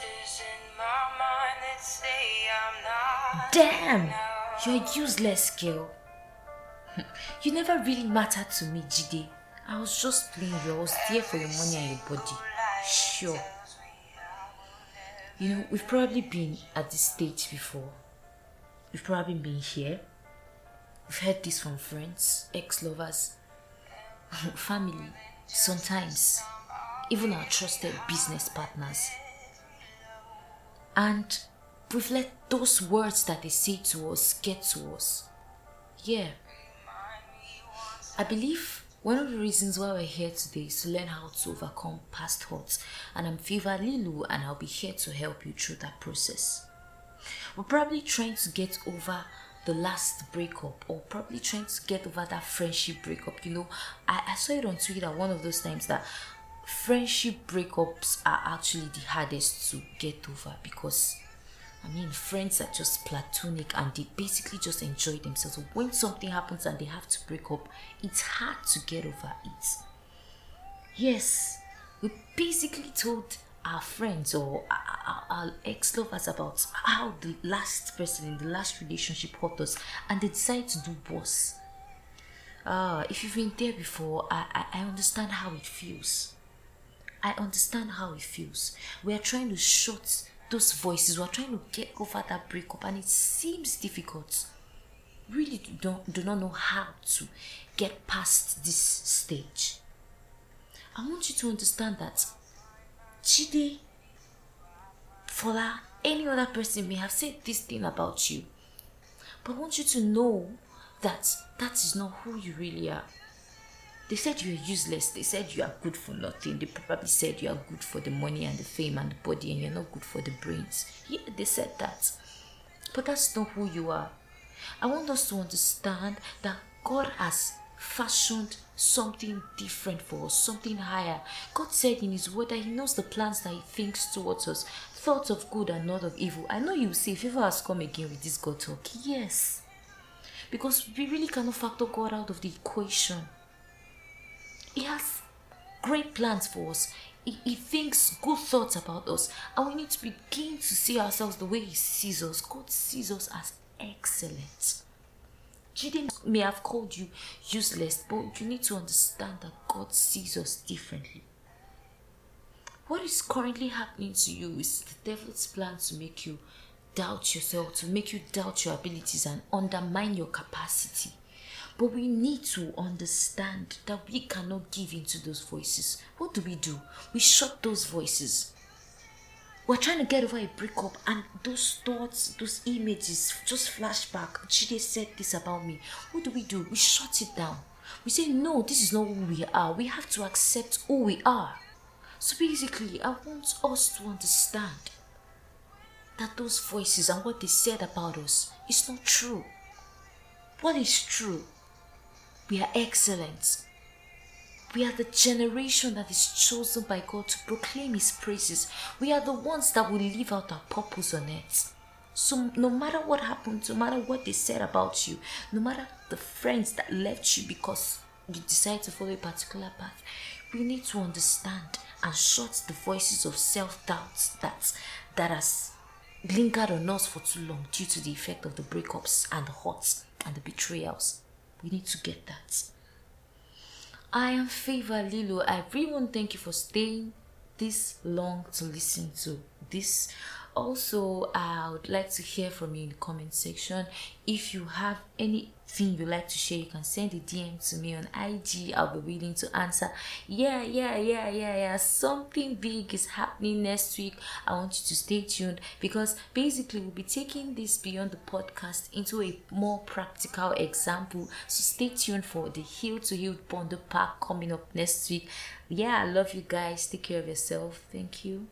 voices in my mind that say I'm not. Damn! You're a useless girl. You never really mattered to me, Jide. I was just playing. You was there for your money and your body. Sure. You know, we've probably been at this stage before. We've probably been here. We've heard this from friends, ex-lovers, family, sometimes even our trusted business partners. And we've let those words that they say to us get to us. Yeah. I believe one of the reasons why we're here today is to learn how to overcome past hurts, and I'm Fever Lilou, and I'll be here to help you through that process. We're probably trying to get over the last breakup, or probably trying to get over that friendship breakup. You know, I saw it on Twitter one of those times that friendship breakups are actually the hardest to get over, because I mean, friends are just platonic and they basically just enjoy themselves. So when something happens and they have to break up, it's hard to get over it. Yes, we basically told our friends or our ex-lovers about how the last person in the last relationship hurt us, and they decide to do worse. If you've been there before, I understand how it feels. I understand how it feels. We are trying to shut those voices. We are trying to get over that breakup, and it seems difficult. Really do not know how to get past this stage. I want you to understand that Jide, Fola, any other person may have said this thing about you, but I want you to know that that is not who you really are. They said you are useless. They said you are good for nothing. They probably said you are good for the money and the fame and the body, and you're not good for the brains. Yeah, they said that. But that's not who you are. I want us to understand that God has fashioned something different for us, something higher. God said in His Word that He knows the plans that He thinks towards us, thoughts of good and not of evil. I know you say, Fever has come again with this God talk. Yes. Because we really cannot factor God out of the equation. He has great plans for us. He thinks good thoughts about us, and we need to begin to see ourselves the way He sees us. God sees us as excellent. Jide may have called you useless, but you need to understand that God sees us differently. What is currently happening to you is the devil's plan to make you doubt yourself, to make you doubt your abilities and undermine your capacity. But we need to understand that we cannot give in to those voices. What do? We shut those voices. We're trying to get over a breakup, and those thoughts, those images just flash back. Jide said this about me. What do? We shut it down. We say, no, this is not who we are. We have to accept who we are. So basically, I want us to understand that those voices and what they said about us is not true. What is true? We are excellent. We are the generation that is chosen by God to proclaim His praises. We are the ones that will live out our purpose on earth. So no matter what happened, no matter what they said about you, no matter the friends that left you because you decided to follow a particular path, we need to understand and shut the voices of self-doubt that has lingered on us for too long due to the effect of the breakups and the hurts and the betrayals. We need to get that. I am Fever Lilou. I really want to thank you for staying this long to listen to this. Also, I would like to hear from you in the comment section. If you have anything you'd like to share, you can send a DM to me on IG. I'll be willing to answer. Yeah. Something big is happening next week. I want you to stay tuned, because basically we'll be taking this beyond the podcast into a more practical example. So stay tuned for the Heel to Heel Bundle Pack coming up next week. Yeah, I love you guys. Take care of yourself. Thank you.